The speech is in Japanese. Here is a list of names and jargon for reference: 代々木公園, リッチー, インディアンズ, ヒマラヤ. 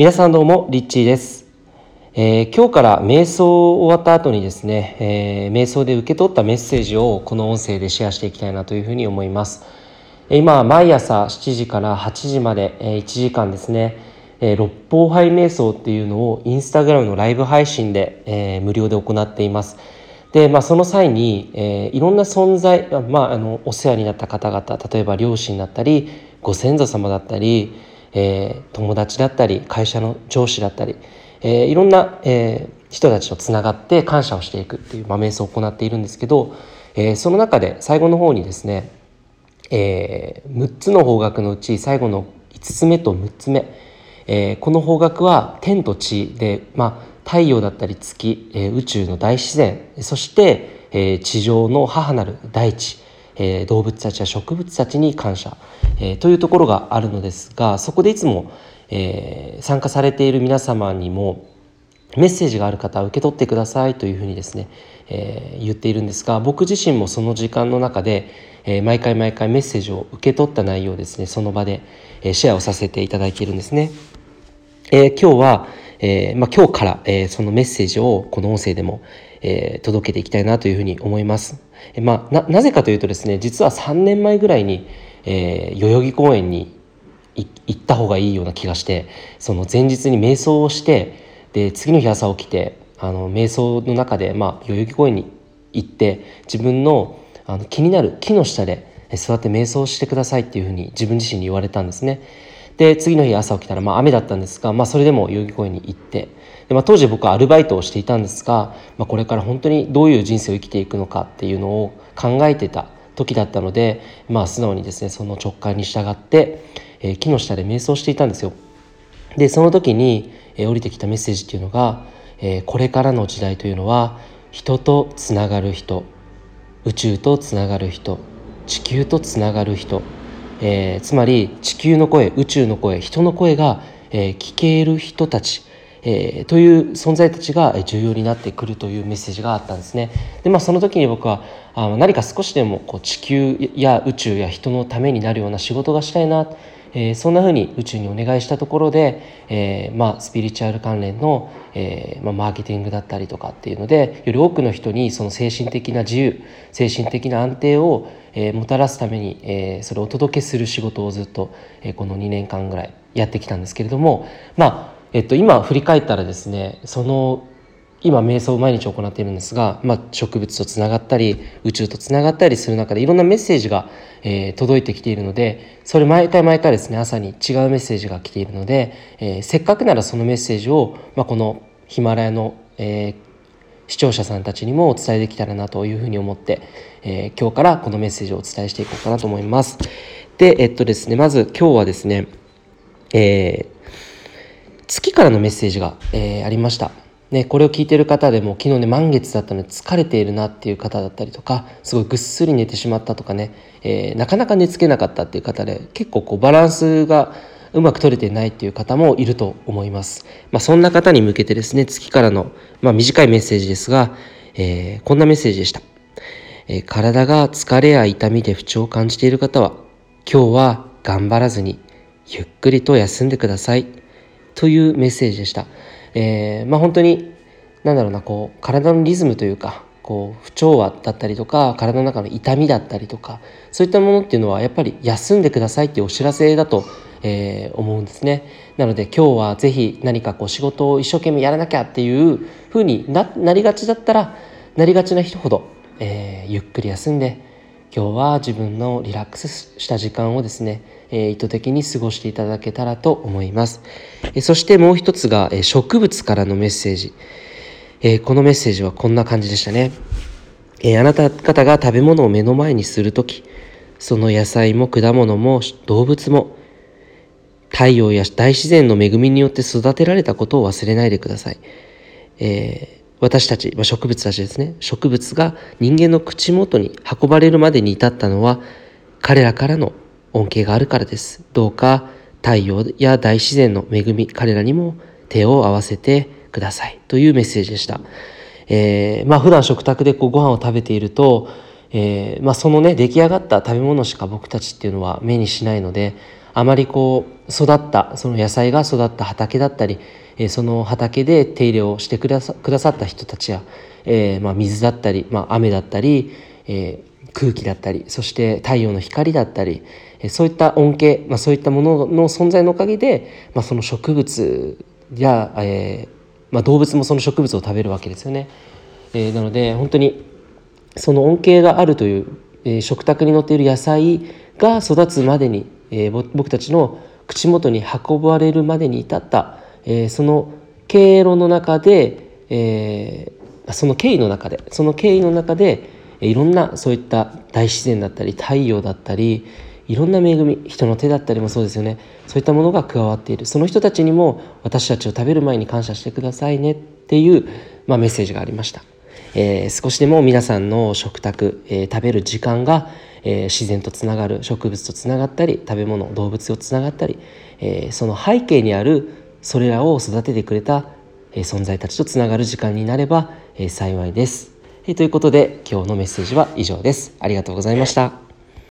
皆さんどうもリッチーです、今日から瞑想終わった後にですね、瞑想で受け取ったメッセージをこの音声でシェアしていきたいなというふうに思います。今毎朝7時から8時まで、1時間ですね、六方杯瞑想っていうのをインスタグラムのライブ配信で、無料で行っています。で、その際に、いろんな存在、お世話になった方々、例えば両親だったりご先祖様だったり、友達だったり会社の上司だったり、いろんな、人たちとつながって感謝をしていくっていう、瞑想を行っているんですけど、その中で最後の方にですね、6つの方角のうち最後の5つ目と6つ目、この方角は天と地で、太陽だったり月、宇宙の大自然、そして、地上の母なる大地、動物たちや植物たちに感謝、というところがあるのですが、そこでいつも、参加されている皆様にもメッセージがある方は受け取ってくださいというふうにですね、言っているんですが、僕自身もその時間の中で、毎回メッセージを受け取った内容をですね、その場で、シェアをさせていただいているんですね。今日は、今日から、そのメッセージをこの音声でも、届けていきたいなというふうに思います。なぜかというとですね、実は3年前ぐらいに、代々木公園に行った方がいいような気がして、その前日に瞑想をして、で次の日朝起きて、瞑想の中で、代々木公園に行って、自分の、気になる木の下で座って瞑想してくださいっていうふうに自分自身に言われたんですね。で次の日朝起きたら、雨だったんですが、それでも代々木公園に行って、で、当時僕はアルバイトをしていたんですが、これから本当にどういう人生を生きていくのかっていうのを考えてた時だったので、素直にですね、その直感に従って、木の下で瞑想していたんですよ。でその時に、降りてきたメッセージっていうのが、これからの時代というのは、人とつながる人、宇宙とつながる人、地球とつながる人、つまり地球の声、宇宙の声、人の声が、聞ける人たち、という存在たちが重要になってくるというメッセージがあったんですね。で、その時に僕は何か少しでもこう地球や宇宙や人のためになるような仕事がしたいな、そんな風に宇宙にお願いしたところで、スピリチュアル関連の、マーケティングだったりとかっていうので、より多くの人にその精神的な自由、精神的な安定を、もたらすために、それをお届けする仕事をずっと、この2年間ぐらいやってきたんですけれども、今振り返ったらですね、その今瞑想を毎日行っているんですが、植物とつながったり宇宙とつながったりする中で、いろんなメッセージが、届いてきているので、それ毎回ですね、朝に違うメッセージが来ているので、せっかくならそのメッセージを、このヒマラヤの、視聴者さんたちにもお伝えできたらなというふうに思って、今日からこのメッセージをお伝えしていこうかなと思います。で、ですね、まず今日はですね、月からのメッセージが、ありました。これを聞いている方でも、昨日ね、満月だったので疲れているなっていう方だったりとか、すごいぐっすり寝てしまったとかね、なかなか寝つけなかったっていう方で、結構こうバランスがうまく取れてないっていう方もいると思います。そんな方に向けてですね、月からの、短いメッセージですが、こんなメッセージでした。体が疲れや痛みで不調を感じている方は、今日は頑張らずにゆっくりと休んでくださいというメッセージでした。本当にこう体のリズムというか、こう不調和だったりとか、体の中の痛みだったりとか、そういったものっていうのはやっぱり休んでくださいっていうお知らせだと、思うんですね。なので今日はぜひ何かこう仕事を一生懸命やらなきゃっていう風に なりがちな人ほど、ゆっくり休んで、今日は自分のリラックスした時間をですね、意図的に過ごしていただけたらと思います。そしてもう一つが、植物からのメッセージ。このメッセージはこんな感じでしたね。あなた方が食べ物を目の前にするとき、その野菜も果物も動物も太陽や大自然の恵みによって育てられたことを忘れないでください。私たち、植物たちですね、植物が人間の口元に運ばれるまでに至ったのは、彼らからの恩恵があるからです。どうか太陽や大自然の恵み、彼らにも手を合わせてくださいというメッセージでした。普段食卓でこうご飯を食べていると、そのね、出来上がった食べ物しか僕たちっていうのは目にしないので、あまりこう育ったその野菜が育った畑だったり、その畑で手入れをしてくださった人たちや、水だったり、雨だったり、空気だったり、そして太陽の光だったり、そういった恩恵、そういったものの存在のおかげで、その植物や、動物もその植物を食べるわけですよね。なので本当にその恩恵があるという、食卓に載っている野菜が育つまでに、僕たちの口元に運ばれるまでに至った、その経路の中で、その経緯の中でいろんなそういった大自然だったり太陽だったりいろんな恵み、人の手だったりもそうですよね。そういったものが加わっている、その人たちにも私たちを食べる前に感謝してくださいねっていう、メッセージがありました。少しでも皆さんの食卓、食べる時間が、自然とつながる、植物とつながったり、食べ物、動物とつながったり、その背景にあるそれらを育ててくれた、存在たちとつながる時間になれば、幸いです。ということで今日のメッセージは以上です。ありがとうございました。